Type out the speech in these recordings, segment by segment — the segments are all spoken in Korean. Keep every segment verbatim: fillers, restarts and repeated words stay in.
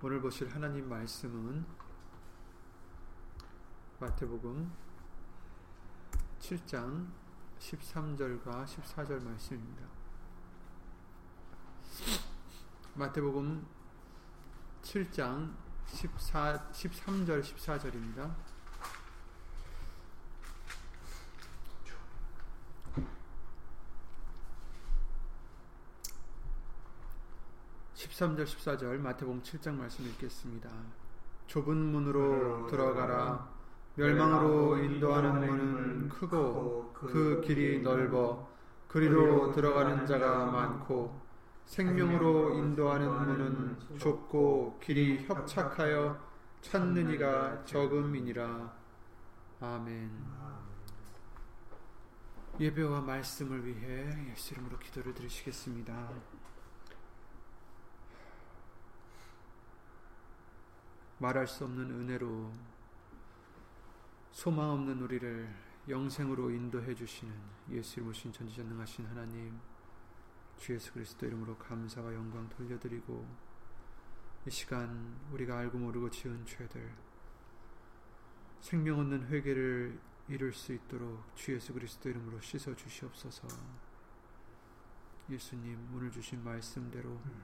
오늘 보실 하나님 말씀은 마태복음 칠 장 십삼 절과 십사 절 말씀입니다. 마태복음 칠 장 십사, 십삼 절 십사 절입니다. 십삼 절 십사 절 마태복음 칠 장 말씀 읽겠습니다. 좁은 문으로 들어가라. 멸망으로 인도하는 문은 크고 그 길이 넓어 그리로 들어가는 자가 많고, 생명으로 인도하는 문은 좁고 길이 협착하여 찾는 이가 적음이니라. 아멘. 예배와 말씀을 위해 예수 이름으로 기도를 드리시겠습니다. 말할 수 없는 은혜로 소망 없는 우리를 영생으로 인도해 주시는 예수 이름으로 신 전지전능하신 하나님, 주 예수 그리스도 이름으로 감사와 영광 돌려드리고, 이 시간 우리가 알고 모르고 지은 죄들 생명 없는 회개를 이룰 수 있도록 주 예수 그리스도 이름으로 씻어 주시옵소서. 예수님, 오늘 주신 말씀대로 음.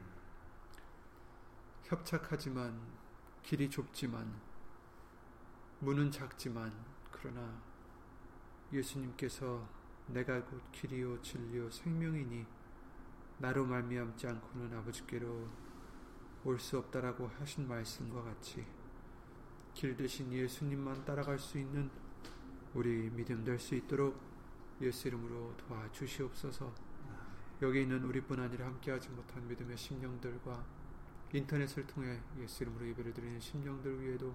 협착하지만, 길이 좁지만, 문은 작지만, 그러나 예수님께서 내가 곧 길이요 진리요 생명이니 나로 말미암지 않고는 아버지께로 올 수 없다라고 하신 말씀과 같이, 길 대신 예수님만 따라갈 수 있는 우리 믿음 될 수 있도록 예수 이름으로 도와주시옵소서. 여기 있는 우리뿐 아니라 함께하지 못한 믿음의 심령들과 인터넷을 통해 예수 이름으로 예배를 드리는 심령들 위에도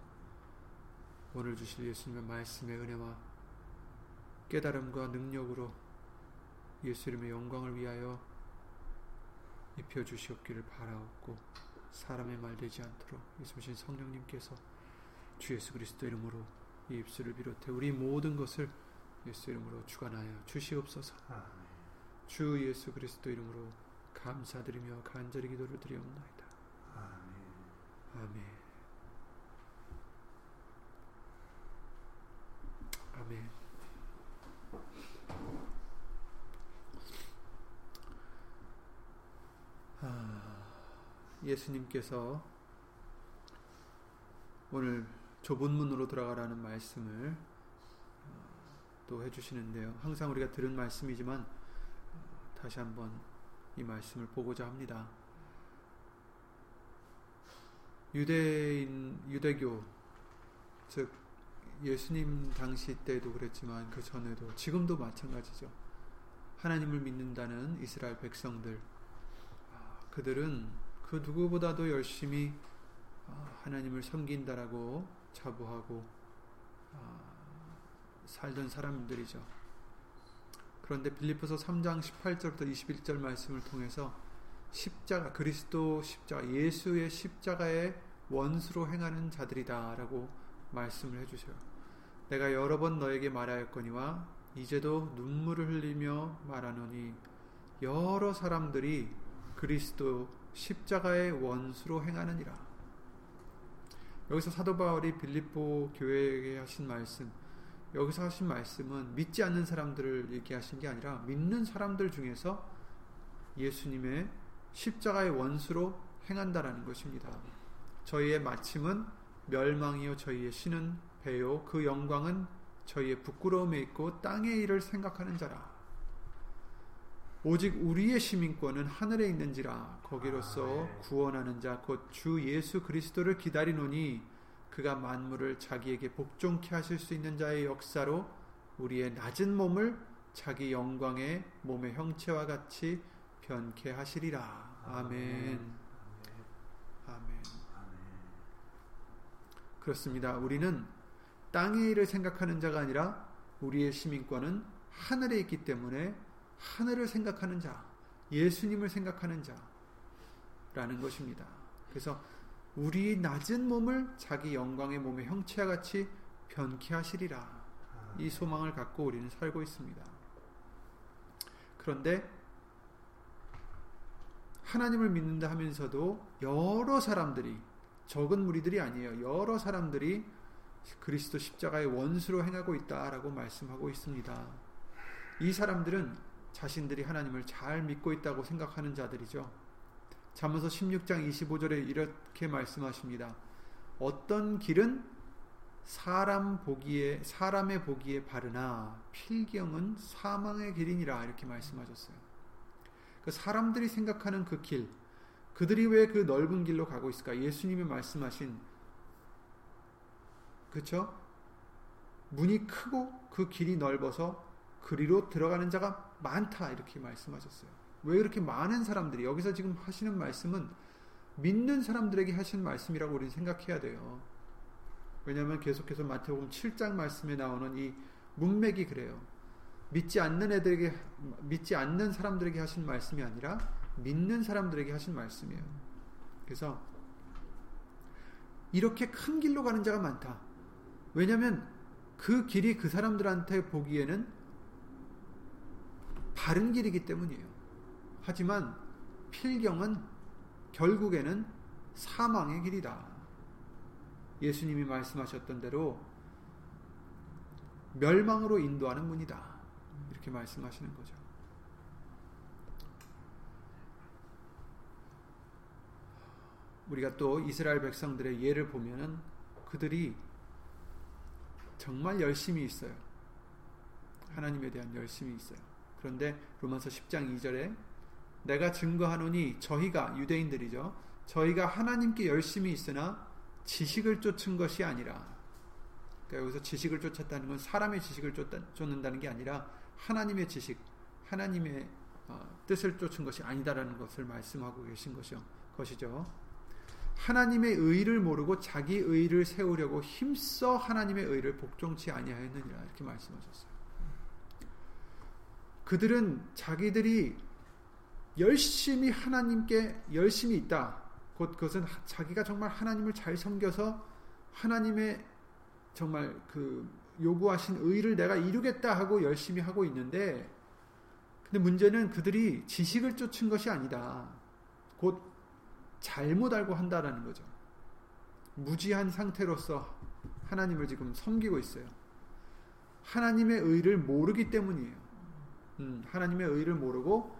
오늘 주실 예수님의 말씀의 은혜와 깨달음과 능력으로 예수 이름의 영광을 위하여 입혀주시옵기를 바라옵고, 사람의 말 되지 않도록 예수신 성령님께서 주 예수 그리스도 이름으로 이 입술을 비롯해 우리 모든 것을 예수 이름으로 주관하여 주시옵소서. 아멘. 주 예수 그리스도 이름으로 감사드리며 간절히 기도를 드리옵나이다. 아멘. 아멘. 아멘. 아, 예수님께서 오늘 좁은 문으로 들어가라는 말씀을 또 해주시는데요. 항상 우리가 들은 말씀이지만 다시 한번 이 말씀을 보고자 합니다. 유대인, 유대교, 즉 예수님 당시 때도 그랬지만 그 전에도, 지금도 마찬가지죠. 하나님을 믿는다는 이스라엘 백성들, 그들은 그 누구보다도 열심히 하나님을 섬긴다라고 자부하고 살던 사람들이죠. 그런데 빌립보서 삼 장 십팔 절부터 이십일 절 말씀을 통해서 십자가, 그리스도 십자가, 예수의 십자가의 원수로 행하는 자들이다라고 말씀을 해주세요. 내가 여러 번 너에게 말하였거니와 이제도 눈물을 흘리며 말하노니, 여러 사람들이 그리스도 십자가의 원수로 행하느니라. 여기서 사도 바울이 빌립보 교회에게 하신 말씀, 여기서 하신 말씀은 믿지 않는 사람들을 얘기하신 게 아니라 믿는 사람들 중에서 예수님의 십자가의 원수로 행한다라는 것입니다. 저희의 마침은 멸망이요 저희의 신은 배요 그 영광은 저희의 부끄러움에 있고 땅의 일을 생각하는 자라. 오직 우리의 시민권은 하늘에 있는지라. 거기로서 아, 네. 구원하는 자 곧 주 예수 그리스도를 기다리노니 그가 만물을 자기에게 복종케 하실 수 있는 자의 역사로 우리의 낮은 몸을 자기 영광의 몸의 형체와 같이 변케 하시리라. 아멘. 아멘. 그렇습니다. 우리는 땅의 일을 생각하는 자가 아니라 우리의 시민권은 하늘에 있기 때문에 하늘을 생각하는 자, 예수님을 생각하는 자라는 것입니다. 그래서 우리 낮은 몸을 자기 영광의 몸의 형체와 같이 변케 하시리라. 이 소망을 갖고 우리는 살고 있습니다. 그런데 하나님을 믿는다 하면서도 여러 사람들이, 적은 무리들이 아니에요. 여러 사람들이 그리스도 십자가의 원수로 행하고 있다라고 말씀하고 있습니다. 이 사람들은 자신들이 하나님을 잘 믿고 있다고 생각하는 자들이죠. 잠언서 십육 장 이십오 절에 이렇게 말씀하십니다. 어떤 길은 사람 보기에, 사람의 보기에 바르나 필경은 사망의 길이니라, 이렇게 말씀하셨어요. 그 사람들이 생각하는 그 길, 그들이 왜 그 넓은 길로 가고 있을까? 예수님이 말씀하신, 그렇죠? 문이 크고 그 길이 넓어서 그리로 들어가는 자가 많다, 이렇게 말씀하셨어요. 왜 그렇게 많은 사람들이, 여기서 지금 하시는 말씀은 믿는 사람들에게 하시는 말씀이라고 우리는 생각해야 돼요. 왜냐하면 계속해서 마태복음 칠 장 말씀에 나오는 이 문맥이 그래요. 믿지 않는 애들에게, 믿지 않는 사람들에게 하신 말씀이 아니라 믿는 사람들에게 하신 말씀이에요. 그래서 이렇게 큰 길로 가는 자가 많다. 왜냐하면 그 길이 그 사람들한테 보기에는 바른 길이기 때문이에요. 하지만 필경은 결국에는 사망의 길이다. 예수님이 말씀하셨던 대로 멸망으로 인도하는 문이다, 이렇게 말씀하시는 거죠. 우리가 또 이스라엘 백성들의 예를 보면은 그들이 정말 열심이 있어요. 하나님에 대한 열심이 있어요. 그런데 로마서 십 장 이 절에 내가 증거하노니 저희가, 유대인들이죠, 저희가 하나님께 열심이 있으나 지식을 쫓은 것이 아니라, 그러니까 여기서 지식을 쫓았다는 건 사람의 지식을 쫓는다는 게 아니라 하나님의 지식, 하나님의 뜻을 쫓은 것이 아니다라는 것을 말씀하고 계신 것이죠. 하나님의 의의를 모르고 자기 의의를 세우려고 힘써 하나님의 의의를 복종치 아니하였느니라, 이렇게 말씀하셨어요. 그들은 자기들이 열심히 하나님께 열심히 있다, 곧 그것은 자기가 정말 하나님을 잘 섬겨서 하나님의 정말 그 요구하신 의의를 내가 이루겠다 하고 열심히 하고 있는데, 근데 문제는 그들이 지식을 쫓은 것이 아니다, 곧 잘못 알고 한다라는 거죠. 무지한 상태로서 하나님을 지금 섬기고 있어요. 하나님의 의의를 모르기 때문이에요. 음, 하나님의 의의를 모르고,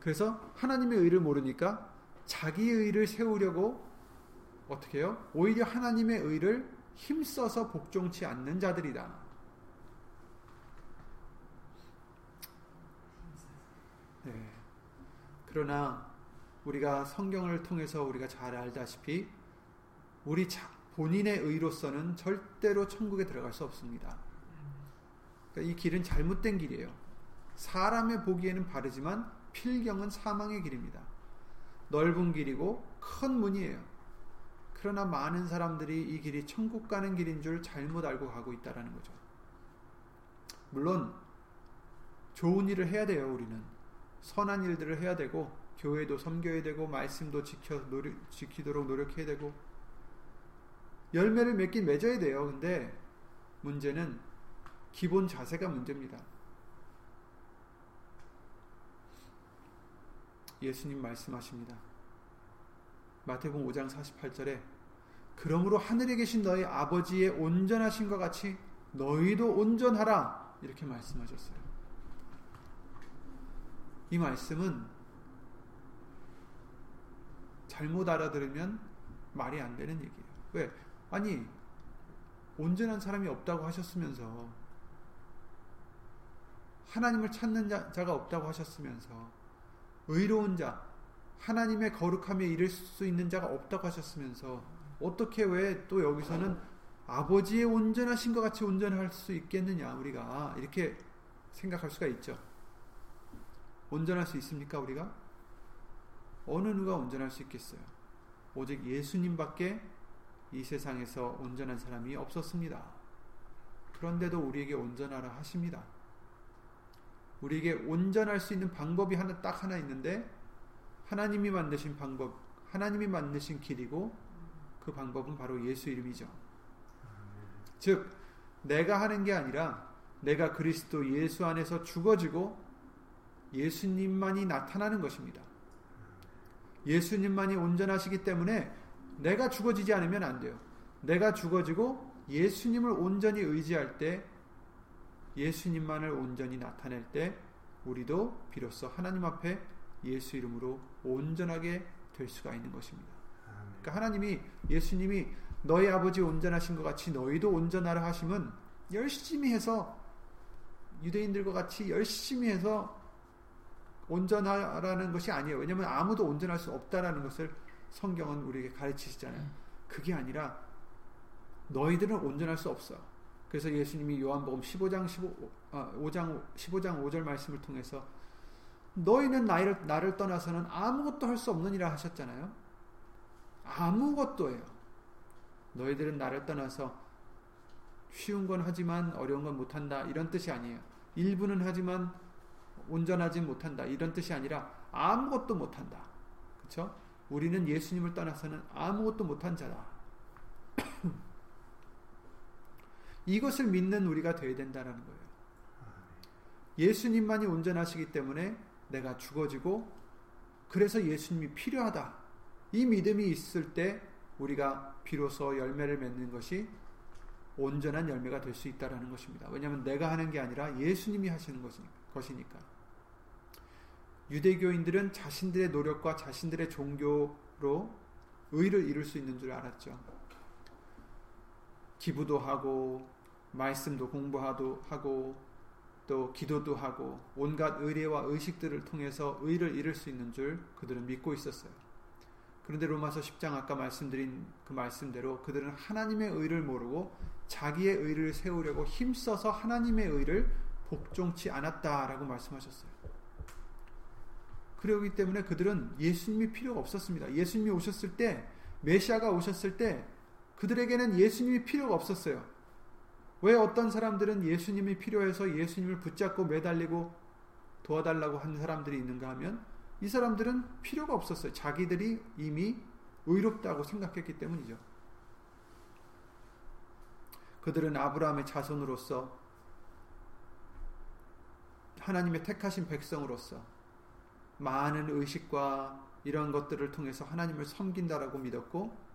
그래서 하나님의 의의를 모르니까 자기의 의의를 세우려고 어떻게 해요? 오히려 하나님의 의의를 힘써서 복종치 않는 자들이다. 네. 그러나 우리가 성경을 통해서 우리가 잘 알다시피 우리 자, 본인의 의로서는 절대로 천국에 들어갈 수 없습니다. 그러니까 이 길은 잘못된 길이에요. 사람의 보기에는 바르지만 필경은 사망의 길입니다. 넓은 길이고 큰 문이에요. 그러나 많은 사람들이 이 길이 천국 가는 길인 줄 잘못 알고 가고 있다라는 거죠. 물론 좋은 일을 해야 돼요. 우리는 선한 일들을 해야 되고, 교회도 섬겨야 되고, 말씀도 지켜, 노력, 지키도록 노력해야 되고, 열매를 맺긴 맺어야 돼요. 근데 문제는 기본 자세가 문제입니다. 예수님 말씀하십니다. 마태복음 오 장 사십팔 절에 그러므로 하늘에 계신 너희 아버지의 온전하신 것 같이 너희도 온전하라, 이렇게 말씀하셨어요. 이 말씀은 잘못 알아들으면 말이 안 되는 얘기예요. 왜? 아니, 온전한 사람이 없다고 하셨으면서, 하나님을 찾는 자, 자가 없다고 하셨으면서, 의로운 자, 하나님의 거룩함에 이를 수 있는 자가 없다고 하셨으면서, 어떻게 왜 또 여기서는 아버지의 온전하신 것 같이 온전할 수 있겠느냐, 우리가 이렇게 생각할 수가 있죠. 온전할 수 있습니까? 우리가 어느 누가 온전할 수 있겠어요? 오직 예수님밖에 이 세상에서 온전한 사람이 없었습니다. 그런데도 우리에게 온전하라 하십니다. 우리에게 온전할 수 있는 방법이 하나, 딱 하나 있는데, 하나님이 만드신 방법, 하나님이 만드신 길이고, 그 방법은 바로 예수 이름이죠. 즉 내가 하는 게 아니라 내가 그리스도 예수 안에서 죽어지고 예수님만이 나타나는 것입니다. 예수님만이 온전하시기 때문에 내가 죽어지지 않으면 안 돼요. 내가 죽어지고 예수님을 온전히 의지할 때, 예수님만을 온전히 나타낼 때 우리도 비로소 하나님 앞에 예수 이름으로 온전하게 될 수가 있는 것입니다. 그러니까 하나님이, 예수님이 너희 아버지 온전하신 것 같이 너희도 온전하라 하심은 열심히 해서, 유대인들과 같이 열심히 해서 온전하라는 것이 아니에요. 왜냐하면 아무도 온전할 수 없다라는 것을 성경은 우리에게 가르치시잖아요. 그게 아니라 너희들은 온전할 수 없어. 그래서 예수님이 요한복음 십오 장, 십오, 아, 오 장, 십오 장 오 절 말씀을 통해서 너희는 나를, 나를 떠나서는 아무것도 할 수 없느니라 하셨잖아요. 아무것도예요. 너희들은 나를 떠나서 쉬운 건 하지만 어려운 건 못한다 이런 뜻이 아니에요. 일부는 하지만 온전하지 못한다 이런 뜻이 아니라 아무것도 못한다. 그렇죠? 우리는 예수님을 떠나서는 아무것도 못한 자다. 이것을 믿는 우리가 되어야 된다는 거예요. 예수님만이 온전하시기 때문에 내가 죽어지고, 그래서 예수님이 필요하다, 이 믿음이 있을 때 우리가 비로소 열매를 맺는 것이 온전한 열매가 될 수 있다는 것입니다. 왜냐하면 내가 하는 게 아니라 예수님이 하시는 것이니까. 유대교인들은 자신들의 노력과 자신들의 종교로 의를 이룰 수 있는 줄 알았죠. 기부도 하고 말씀도 공부하고 또 기도도 하고 온갖 의례와 의식들을 통해서 의를 이룰 수 있는 줄 그들은 믿고 있었어요. 그런데 로마서 십 장 아까 말씀드린 그 말씀대로 그들은 하나님의 의를 모르고 자기의 의를 세우려고 힘써서 하나님의 의를 복종치 않았다라고 말씀하셨어요. 그러기 때문에 그들은 예수님이 필요가 없었습니다. 예수님이 오셨을 때, 메시아가 오셨을 때 그들에게는 예수님이 필요가 없었어요. 왜 어떤 사람들은 예수님이 필요해서 예수님을 붙잡고 매달리고 도와달라고 하는 사람들이 있는가 하면, 이 사람들은 필요가 없었어요. 자기들이 이미 의롭다고 생각했기 때문이죠. 그들은 아브라함의 자손으로서, 하나님의 택하신 백성으로서 많은 의식과 이런 것들을 통해서 하나님을 섬긴다라고 믿었고,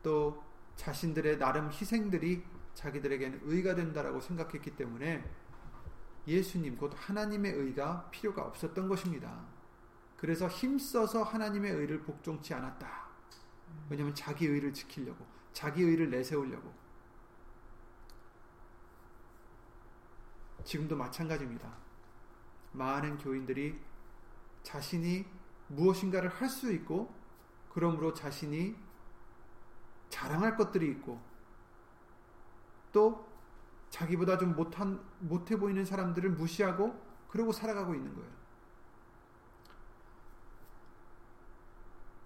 또 자신들의 나름 희생들이 자기들에게는 의가 된다라고 생각했기 때문에 예수님, 곧 하나님의 의가 필요가 없었던 것입니다. 그래서 힘써서 하나님의 의를 복종치 않았다. 왜냐하면 자기 의를 지키려고, 자기 의를 내세우려고. 지금도 마찬가지입니다. 많은 교인들이 자신이 무엇인가를 할 수 있고, 그러므로 자신이 자랑할 것들이 있고, 또 자기보다 좀 못한, 못해 보이는 사람들을 무시하고 그러고 살아가고 있는 거예요.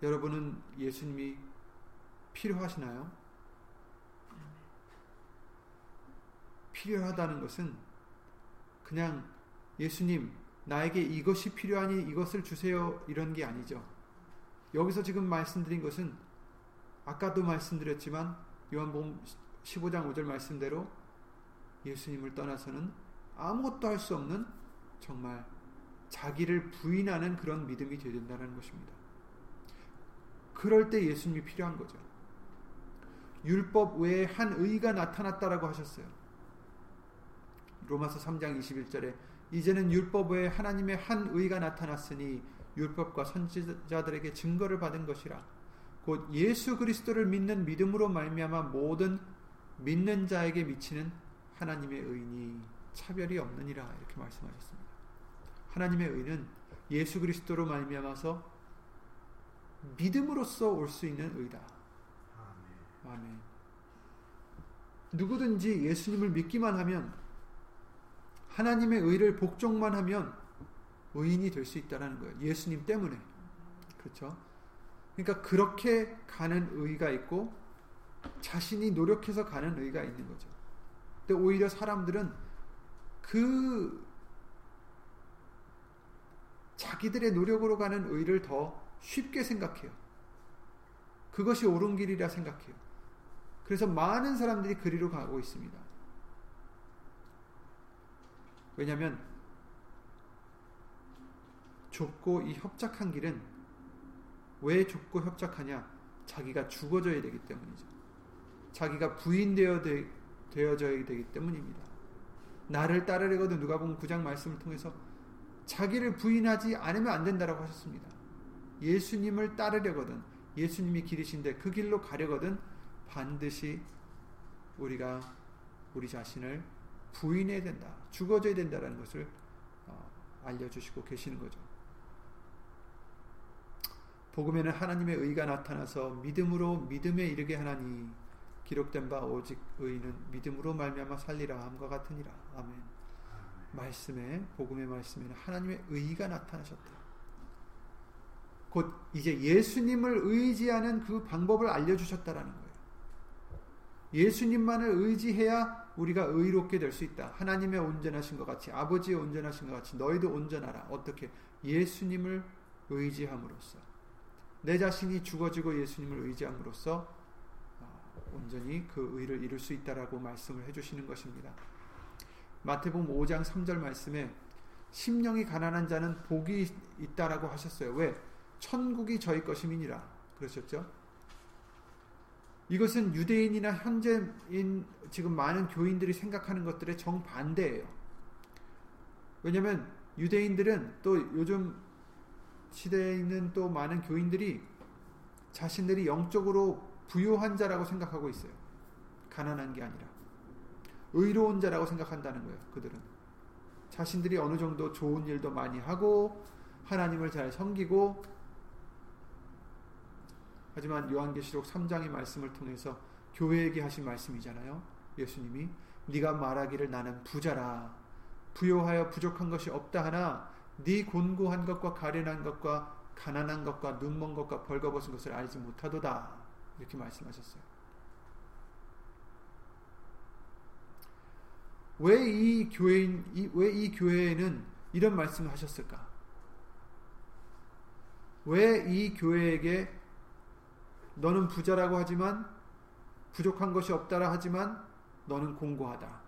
여러분은 예수님이 필요하시나요? 필요하다는 것은 그냥 예수님 나에게 이것이 필요하니 이것을 주세요 이런 게 아니죠. 여기서 지금 말씀드린 것은 아까도 말씀드렸지만 요한복음 십오 장 오 절 말씀대로 예수님을 떠나서는 아무것도 할 수 없는, 정말 자기를 부인하는 그런 믿음이 되어야 된다는 것입니다. 그럴 때 예수님이 필요한 거죠. 율법 외에 한 의가 나타났다라고 하셨어요. 로마서 삼 장 이십일 절에 이제는 율법 외에 하나님의 한 의가 나타났으니 율법과 선지자들에게 증거를 받은 것이라, 곧 예수 그리스도를 믿는 믿음으로 말미암아 모든 믿는 자에게 미치는 하나님의 의니 차별이 없느니라 이렇게 말씀하셨습니다. 하나님의 의는 예수 그리스도로 말미암아서 믿음으로써 올 수 있는 의다. 아멘. 아멘. 누구든지 예수님을 믿기만 하면, 하나님의 의를 복종만 하면 의인이 될 수 있다는 거예요. 예수님 때문에. 그렇죠? 그러니까 그렇게 가는 의가 있고 자신이 노력해서 가는 의가 있는 거죠. 근데 오히려 사람들은 그 자기들의 노력으로 가는 의를 더 쉽게 생각해요. 그것이 옳은 길이라 생각해요. 그래서 많은 사람들이 그리로 가고 있습니다. 왜냐하면 좁고 이 협착한 길은, 왜 좁고 협착하냐, 자기가 죽어져야 되기 때문이죠. 자기가 부인되어야 되, 되어져야 되기 때문입니다. 나를 따르려거든 누가복음 구 장 말씀을 통해서 자기를 부인하지 않으면 안 된다라고 하셨습니다. 예수님을 따르려거든, 예수님이 길이신데 그 길로 가려거든 반드시 우리가 우리 자신을 부인해야 된다, 죽어져야 된다라는 것을 알려주시고 계시는 거죠. 복음에는 하나님의 의가 나타나서 믿음으로 믿음에 이르게 하나니 기록된 바 오직 의인은 믿음으로 말미암아 살리라 함과 같으니라. 아멘. 말씀에, 복음의 말씀에는 하나님의 의가 나타나셨다. 곧 이제 예수님을 의지하는 그 방법을 알려주셨다라는 거예요. 예수님만을 의지해야 우리가 의롭게 될 수 있다. 하나님의 온전하신 것 같이, 아버지의 온전하신 것 같이 너희도 온전하라. 어떻게? 예수님을 의지함으로써, 내 자신이 죽어지고 예수님을 의지함으로써 온전히 그 의를 이룰 수 있다라고 말씀을 해주시는 것입니다. 마태복음 오 장 삼 절 말씀에 심령이 가난한 자는 복이 있다라고 하셨어요. 왜? 천국이 저희 것임이니라 그러셨죠. 이것은 유대인이나 현재인 지금 많은 교인들이 생각하는 것들의 정반대예요. 왜냐하면 유대인들은, 또 요즘 시대에 있는 또 많은 교인들이 자신들이 영적으로 부요한 자라고 생각하고 있어요. 가난한 게 아니라 의로운 자라고 생각한다는 거예요. 그들은 자신들이 어느 정도 좋은 일도 많이 하고 하나님을 잘 섬기고, 하지만 요한계시록 삼 장의 말씀을 통해서 교회에게 하신 말씀이잖아요. 예수님이 네가 말하기를 나는 부자라, 부요하여 부족한 것이 없다 하나 네 곤고한 것과 가련한 것과 가난한 것과 눈먼 것과 벌거벗은 것을 알지 못하도다, 이렇게 말씀하셨어요. 왜 이 교회인, 왜 이 교회에는 이런 말씀을 하셨을까? 왜 이 교회에게 너는 부자라고 하지만, 부족한 것이 없다라 하지만 너는 곤고하다,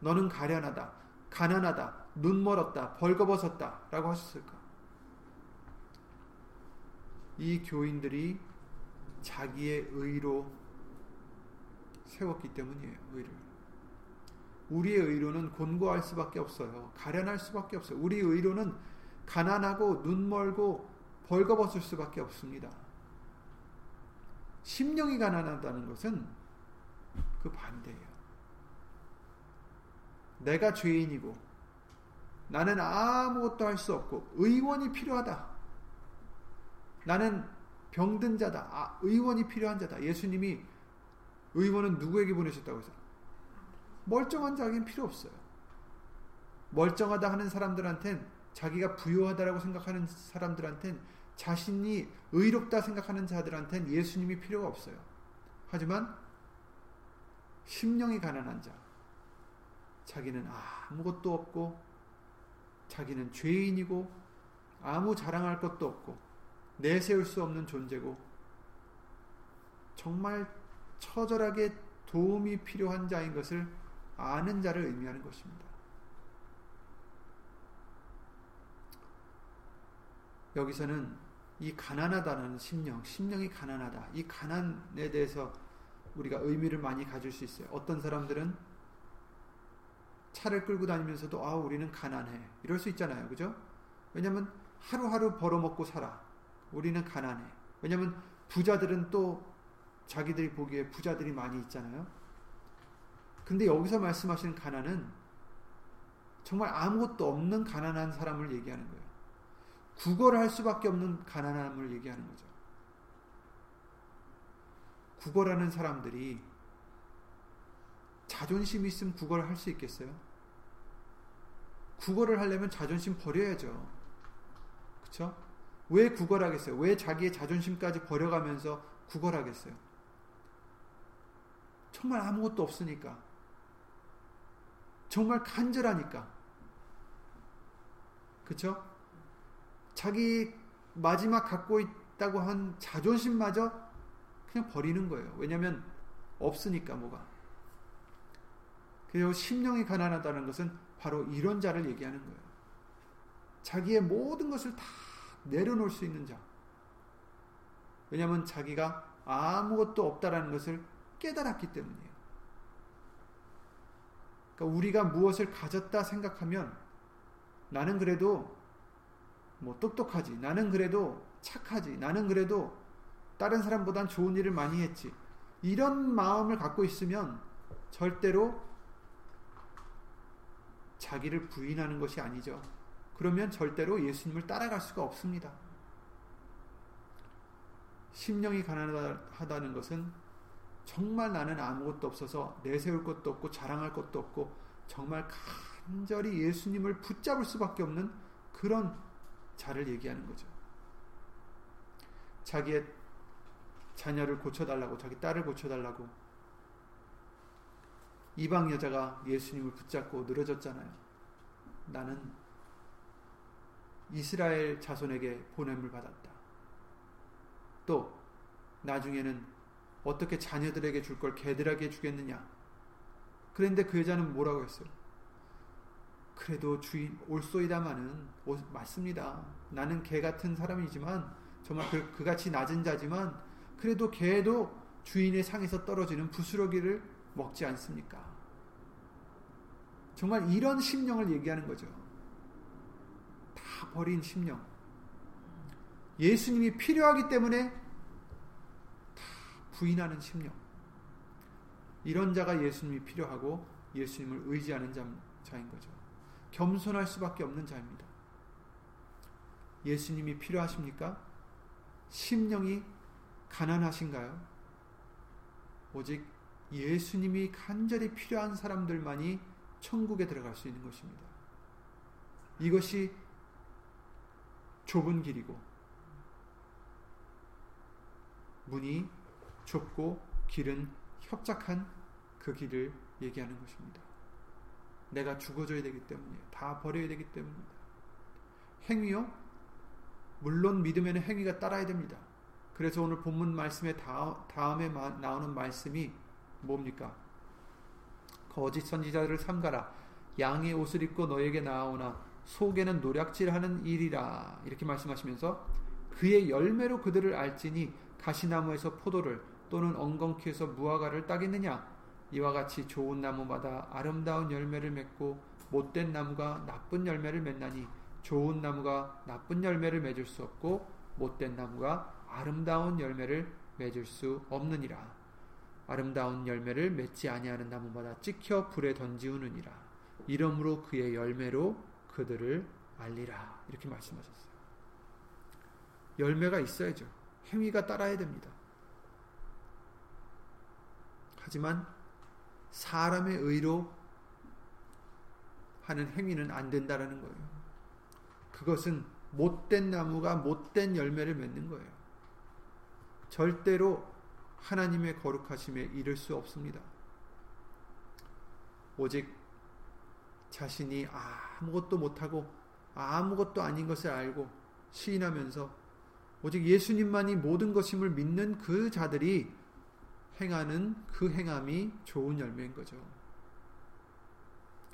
너는 가련하다, 가난하다, 눈멀었다, 벌거벗었다 라고 하셨을까? 이 교인들이 자기의 의로 세웠기 때문이에요. 의를. 우리의 의로는 곤고할 수밖에 없어요. 가련할 수밖에 없어요. 우리의 의로는 가난하고 눈멀고 벌거벗을 수밖에 없습니다. 심령이 가난하다는 것은 그 반대예요. 내가 죄인이고 나는 아무것도 할 수 없고 의원이 필요하다, 나는 병든 자다, 아, 의원이 필요한 자다. 예수님이 의원은 누구에게 보내셨다고 해서 멀쩡한 자에겐 필요 없어요. 멀쩡하다 하는 사람들한텐, 자기가 부요하다라고 생각하는 사람들한텐, 자신이 의롭다 생각하는 자들한텐 예수님이 필요가 없어요. 하지만 심령이 가난한 자, 자기는 아무것도 없고 자기는 죄인이고 아무 자랑할 것도 없고 내세울 수 없는 존재고 정말 처절하게 도움이 필요한 자인 것을 아는 자를 의미하는 것입니다. 여기서는 이 가난하다는 심령, 심령이 가난하다, 이 가난에 대해서 우리가 의미를 많이 가질 수 있어요. 어떤 사람들은 차를 끌고 다니면서도 아 우리는 가난해 이럴 수 있잖아요. 그죠? 왜냐하면 하루하루 벌어먹고 살아, 우리는 가난해. 왜냐하면 부자들은 또 자기들이 보기에 부자들이 많이 있잖아요. 근데 여기서 말씀하시는 가난은 정말 아무것도 없는 가난한 사람을 얘기하는 거예요. 구걸을 할 수밖에 없는 가난함을 얘기하는 거죠. 구걸하는 사람들이 자존심이 있으면 구걸을 할 수 있겠어요? 구걸을 하려면 자존심 버려야죠. 그쵸? 왜 구걸하겠어요? 왜 자기의 자존심까지 버려가면서 구걸하겠어요? 정말 아무것도 없으니까, 정말 간절하니까. 그쵸? 자기 마지막 갖고 있다고 한 자존심마저 그냥 버리는 거예요. 왜냐하면 없으니까 뭐가. 그리고 심령이 가난하다는 것은 바로 이런 자를 얘기하는 거예요. 자기의 모든 것을 다 내려놓을 수 있는 자, 왜냐하면 자기가 아무것도 없다라는 것을 깨달았기 때문이에요. 그러니까 우리가 무엇을 가졌다 생각하면 나는 그래도 뭐 똑똑하지, 나는 그래도 착하지, 나는 그래도 다른 사람보단 좋은 일을 많이 했지, 이런 마음을 갖고 있으면 절대로 자기를 부인하는 것이 아니죠. 그러면 절대로 예수님을 따라갈 수가 없습니다. 심령이 가난하다는 것은 정말 나는 아무것도 없어서 내세울 것도 없고 자랑할 것도 없고 정말 간절히 예수님을 붙잡을 수밖에 없는 그런 자를 얘기하는 거죠. 자기의 자녀를 고쳐달라고, 자기 딸을 고쳐달라고 이방 여자가 예수님을 붙잡고 늘어졌잖아요. 나는 이스라엘 자손에게 보냄을 받았다. 또 나중에는 어떻게 자녀들에게 줄 걸 개들에게 주겠느냐. 그런데 그 여자는 뭐라고 했어요? 그래도 주인 올소이다마는, 맞습니다, 나는 개 같은 사람이지만 정말 그, 그같이 낮은 자지만 그래도 개도 주인의 상에서 떨어지는 부스러기를 먹지 않습니까? 정말 이런 심령을 얘기하는 거죠. 다 버린 심령. 예수님이 필요하기 때문에 다 부인하는 심령. 이런 자가 예수님이 필요하고 예수님을 의지하는 자인 거죠. 겸손할 수밖에 없는 자입니다. 예수님이 필요하십니까? 심령이 가난하신가요? 오직 예수님이 간절히 필요한 사람들만이 천국에 들어갈 수 있는 것입니다. 이것이 좁은 길이고 문이 좁고 길은 협착한 그 길을 얘기하는 것입니다. 내가 죽어줘야 되기 때문이에요. 다 버려야 되기 때문입니다. 행위요? 물론 믿음에는 행위가 따라야 됩니다. 그래서 오늘 본문 말씀에 다음에 나오는 말씀이 뭡니까? 거짓 선지자들을 삼가라. 양의 옷을 입고 너에게 나아오나 속에는 노략질하는 일이라. 이렇게 말씀하시면서 그의 열매로 그들을 알지니 가시나무에서 포도를 또는 엉겅퀴에서 무화과를 따겠느냐. 이와 같이 좋은 나무마다 아름다운 열매를 맺고 못된 나무가 나쁜 열매를 맺나니 좋은 나무가 나쁜 열매를 맺을 수 없고 못된 나무가 아름다운 열매를 맺을 수 없느니라. 아름다운 열매를 맺지 아니하는 나무마다 찍혀 불에 던지우느니라. 이러므로 그의 열매로 그들을 알리라. 이렇게 말씀하셨어요. 열매가 있어야죠. 행위가 따라야 됩니다. 하지만 사람의 의로 하는 행위는 안 된다라는 거예요. 그것은 못된 나무가 못된 열매를 맺는 거예요. 절대로 하나님의 거룩하심에 이를 수 없습니다. 오직 자신이 아무것도 못하고 아무것도 아닌 것을 알고 시인하면서 오직 예수님만이 모든 것임을 믿는 그 자들이 행하는 그 행함이 좋은 열매인 거죠.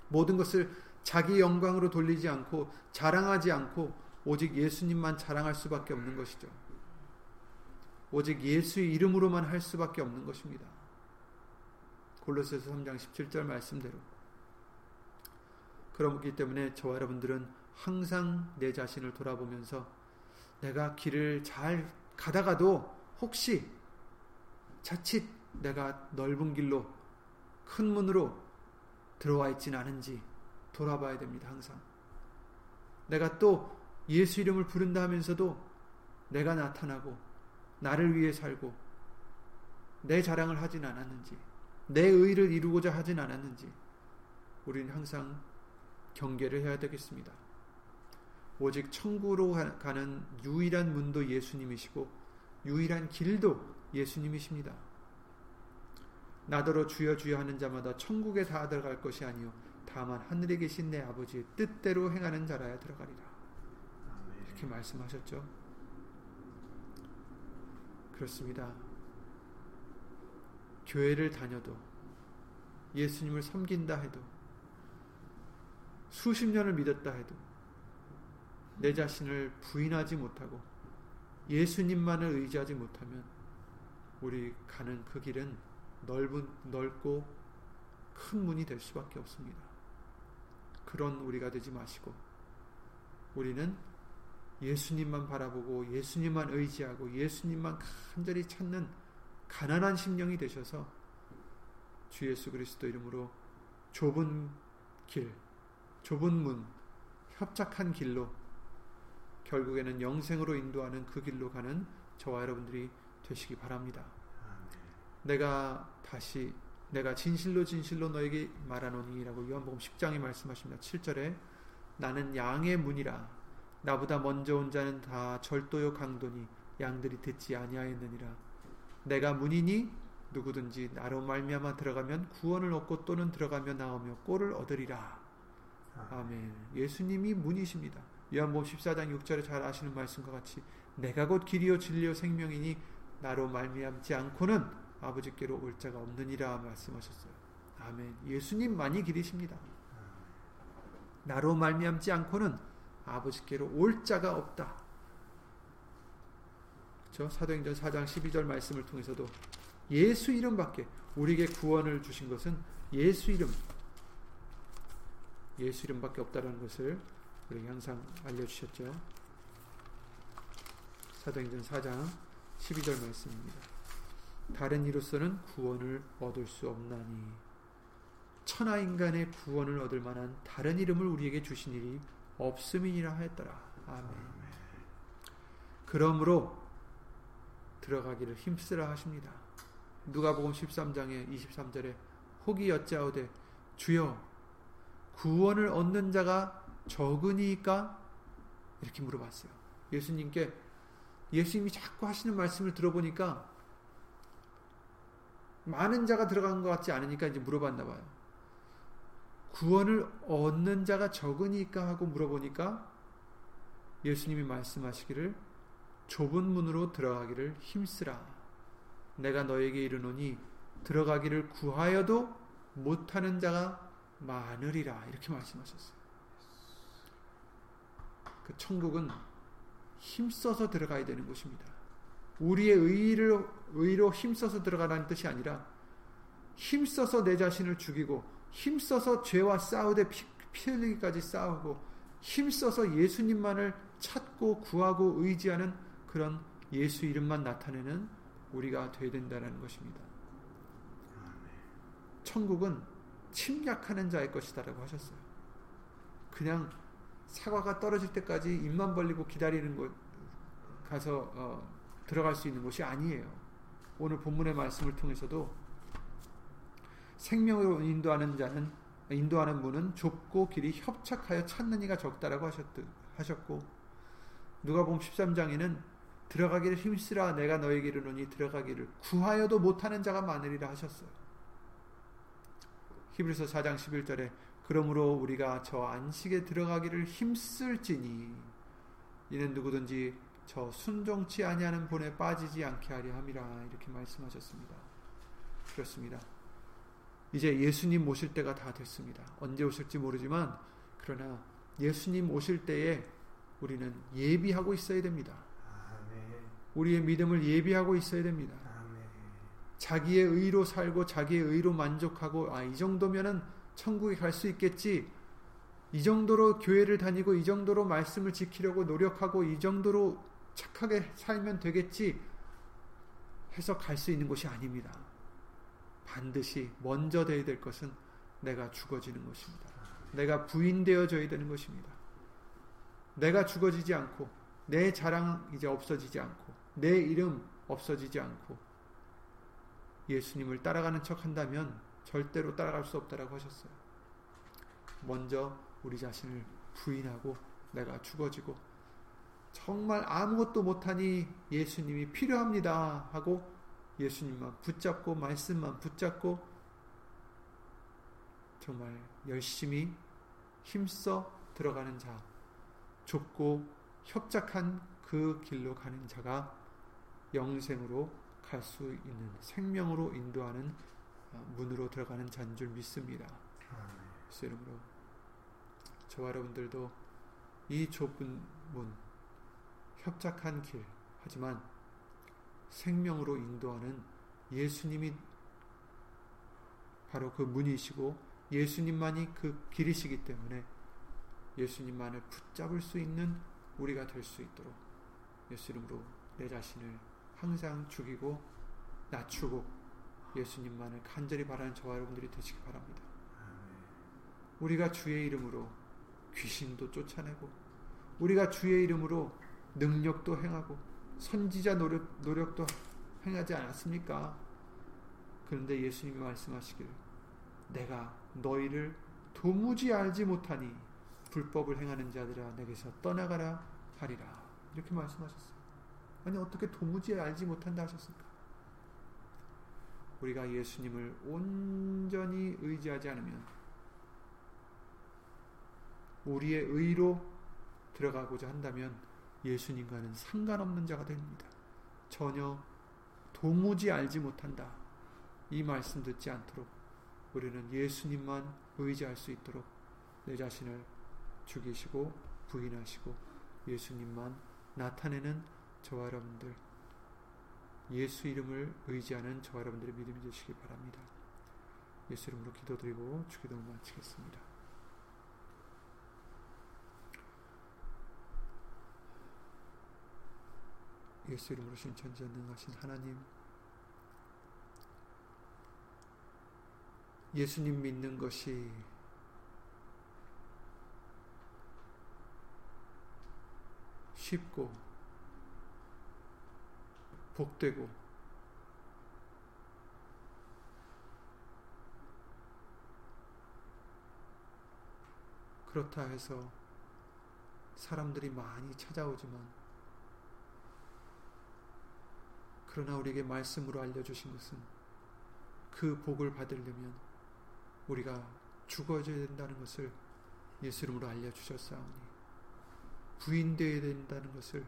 모든 것을 자기 영광으로 돌리지 않고 자랑하지 않고 오직 예수님만 자랑할 수밖에 없는 것이죠. 오직 예수의 이름으로만 할 수밖에 없는 것입니다. 골로새서 삼 장 십칠 절 말씀대로. 그렇기 때문에 저와 여러분들은 항상 내 자신을 돌아보면서 내가 길을 잘 가다가도 혹시 자칫 내가 넓은 길로 큰 문으로 들어와 있진 않은지 돌아봐야 됩니다. 항상 내가 또 예수 이름을 부른다 하면서도 내가 나타나고 나를 위해 살고 내 자랑을 하진 않았는지, 내 의의를 이루고자 하진 않았는지 우리는 항상 경계를 해야 되겠습니다. 오직 천국으로 가는 유일한 문도 예수님이시고 유일한 길도 예수님이십니다. 나더러 주여 주여 하는 자마다 천국에 다 들어갈 것이 아니요 다만 하늘에 계신 내 아버지의 뜻대로 행하는 자라야 들어가리라. 이렇게 말씀하셨죠. 그렇습니다. 교회를 다녀도 예수님을 섬긴다 해도 수십 년을 믿었다 해도 내 자신을 부인하지 못하고 예수님만을 의지하지 못하면 우리 가는 그 길은 넓은, 넓고 큰 문이 될 수밖에 없습니다. 그런 우리가 되지 마시고 우리는 예수님만 바라보고 예수님만 의지하고 예수님만 간절히 찾는 가난한 심령이 되셔서 주 예수 그리스도 이름으로 좁은 길, 좁은 문, 협착한 길로 결국에는 영생으로 인도하는 그 길로 가는 저와 여러분들이 되시기 바랍니다. 내가 다시 내가 진실로 진실로 너에게 말하노니 라고 요한복음 십 장에 말씀하십니다. 칠 절에 나는 양의 문이라 나보다 먼저 온 자는 다 절도요 강도니 양들이 듣지 아니하였느니라. 내가 문이니 누구든지 나로 말미암아 들어가면 구원을 얻고 또는 들어가며 나오며 꼴을 얻으리라. 아멘. 예수님이 문이십니다. 요한복음 십사 장 육 절에 잘 아시는 말씀과 같이 내가 곧 길이요 진리요 생명이니 나로 말미암지 않고는 아버지께로 올 자가 없느니라 말씀하셨어요. 아멘. 예수님만이 길이십니다. 나로 말미암지 않고는 아버지께로 올 자가 없다. 그렇죠? 사도행전 사 장 십이 절 말씀을 통해서도 예수 이름밖에 우리에게 구원을 주신 것은 예수 이름 예수 이름밖에 없다는 것을 우리에게 항상 알려주셨죠. 사도행전 사 장 십이 절 말씀입니다. 다른 이로서는 구원을 얻을 수 없나니 천하인간의 구원을 얻을 만한 다른 이름을 우리에게 주신 일이 없음이니라 하였더라. 아멘. 그러므로 들어가기를 힘쓰라 하십니다. 누가복음 십삼 장에 이십삼 절에 혹이 여짜오되 주여 구원을 얻는 자가 적으니까 이렇게 물어봤어요. 예수님께 예수님이 자꾸 하시는 말씀을 들어보니까 많은 자가 들어간 것 같지 않으니까 이제 물어봤나 봐요. 구원을 얻는 자가 적으니까 하고 물어보니까 예수님이 말씀하시기를 좁은 문으로 들어가기를 힘쓰라. 내가 너에게 이르노니 들어가기를 구하여도 못하는 자가 많으리라. 이렇게 말씀하셨어요. 그 천국은 힘써서 들어가야 되는 곳입니다. 우리의 의의를, 의의로 힘써서 들어가라는 뜻이 아니라 힘써서 내 자신을 죽이고 힘써서 죄와 싸우되 피, 피 흘리기까지 싸우고 힘써서 예수님만을 찾고 구하고 의지하는 그런 예수 이름만 나타내는 우리가 되어야 된다는 것입니다. 천국은 침략하는 자의 것이다 라고 하셨어요. 그냥 사과가 떨어질 때까지 입만 벌리고 기다리는 곳 가서 어, 들어갈 수 있는 곳이 아니에요. 오늘 본문의 말씀을 통해서도 생명으로 인도하는 자는 인도하는 문은 좁고 길이 협착하여 찾는 이가 적다라고 하셨고 누가복음 십삼 장에는 들어가기를 힘쓰라 내가 너에게 이르노니 들어가기를 구하여도 못하는 자가 많으리라 하셨어요. 히브리서 사 장 십일 절에 그러므로 우리가 저 안식에 들어가기를 힘쓸지니 이는 누구든지 저 순종치 아니하는 본에 빠지지 않게 하려 함이라. 이렇게 말씀하셨습니다. 그렇습니다. 이제 예수님 오실 때가 다 됐습니다. 언제 오실지 모르지만 그러나 예수님 오실 때에 우리는 예비하고 있어야 됩니다. 우리의 믿음을 예비하고 있어야 됩니다. 자기의 의로 살고 자기의 의로 만족하고 아, 이 정도면은 천국에 갈 수 있겠지. 이 정도로 교회를 다니고 이 정도로 말씀을 지키려고 노력하고 이 정도로 착하게 살면 되겠지 해서 갈 수 있는 곳이 아닙니다. 반드시 먼저 되어야 될 것은 내가 죽어지는 것입니다. 내가 부인되어져야 되는 것입니다. 내가 죽어지지 않고 내 자랑 이제 없어지지 않고 내 이름 없어지지 않고 예수님을 따라가는 척 한다면 절대로 따라갈 수 없다라고 하셨어요. 먼저 우리 자신을 부인하고 내가 죽어지고 정말 아무것도 못하니 예수님이 필요합니다 하고 예수님만 붙잡고 말씀만 붙잡고 정말 열심히 힘써 들어가는 자 좁고 협착한 그 길로 가는 자가 영생으로 갈 수 있는 생명으로 인도하는 문으로 들어가는 자인 줄 믿습니다. 그래서 여러분, 저와 여러분들도 이 좁은 문, 협착한 길, 하지만 생명으로 인도하는 예수님이 바로 그 문이시고 예수님만이 그 길이시기 때문에 예수님만을 붙잡을 수 있는 우리가 될 수 있도록 예수 이름으로 내 자신을 항상 죽이고 낮추고 예수님만을 간절히 바라는 저와 여러분들이 되시기 바랍니다. 우리가 주의 이름으로 귀신도 쫓아내고 우리가 주의 이름으로 능력도 행하고 선지자 노력, 노력도 행하지 않았습니까? 그런데 예수님이 말씀하시길 내가 너희를 도무지 알지 못하니 불법을 행하는 자들아 내게서 떠나가라 하리라 이렇게 말씀하셨어요. 아니 어떻게 도무지 알지 못한다 하셨습니까? 우리가 예수님을 온전히 의지하지 않으면 우리의 의로 들어가고자 한다면 예수님과는 상관없는 자가 됩니다. 전혀 도무지 알지 못한다 이 말씀 듣지 않도록 우리는 예수님만 의지할 수 있도록 내 자신을 죽이시고 부인하시고 예수님만 나타내는 저와 여러분들 예수 이름을 의지하는 저와 여러분들의 믿음이 되시기 바랍니다. 예수 이름으로 기도드리고 주기도 마치겠습니다. 예수 이름으로 신천지전능하신 하나님 예수님 믿는 것이 쉽고 복되고 그렇다 해서 사람들이 많이 찾아오지만 그러나 우리에게 말씀으로 알려주신 것은 그 복을 받으려면 우리가 죽어져야 된다는 것을 예수 이름으로 알려주셨사오니 부인되어야 된다는 것을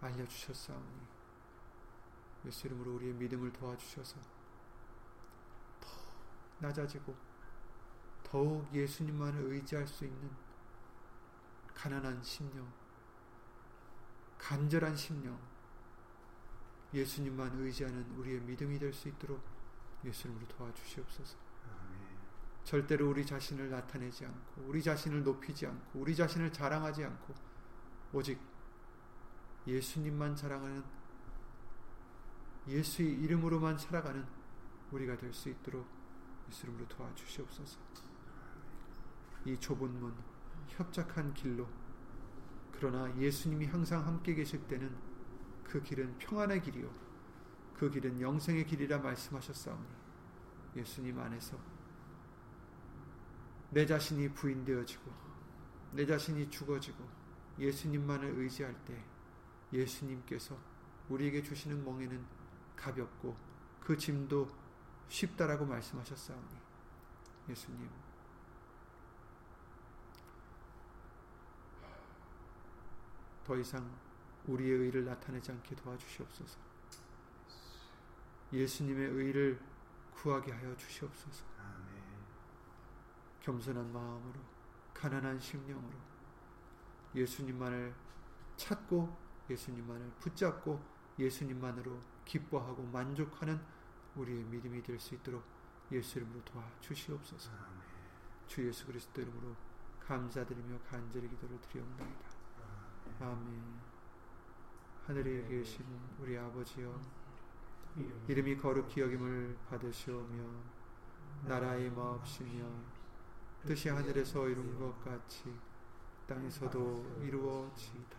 알려주셨사오니 예수 이름으로 우리의 믿음을 도와주셔서 더 낮아지고 더욱 예수님만을 의지할 수 있는 가난한 심령 간절한 심령 예수님만 의지하는 우리의 믿음이 될 수 있도록 예수 이름으로 도와주시옵소서. 절대로 우리 자신을 나타내지 않고 우리 자신을 높이지 않고 우리 자신을 자랑하지 않고 오직 예수님만 자랑하는 예수의 이름으로만 살아가는 우리가 될 수 있도록 예수 이름으로 도와주시옵소서. 이 좁은 문 협착한 길로 그러나 예수님이 항상 함께 계실 때는 그 길은 평안의 길이요 그 길은 영생의 길이라 말씀하셨사오니 예수님 안에서 내 자신이 부인되어지고 내 자신이 죽어지고 예수님만을 의지할 때 예수님께서 우리에게 주시는 멍에는 가볍고 그 짐도 쉽다라고 말씀하셨사오니 예수님 더 이상 우리의 의를 나타내지 않게 도와주시옵소서. 예수님의 의를 구하게 하여 주시옵소서. 겸손한 마음으로 가난한 심령으로 예수님만을 찾고 예수님만을 붙잡고 예수님만으로 기뻐하고 만족하는 우리의 믿음이 될 수 있도록 예수 이름으로 도와주시옵소서. 아멘. 주 예수 그리스도 이름으로 감사드리며 간절히 기도를 드리옵나이다. 아멘. 아멘. 하늘에 계신 우리 아버지여 이름이 거룩히 여김을 받으시오며 나라의 마옵시며 뜻이 하늘에서 이룬 것 같이 땅에서도 이루어지이다.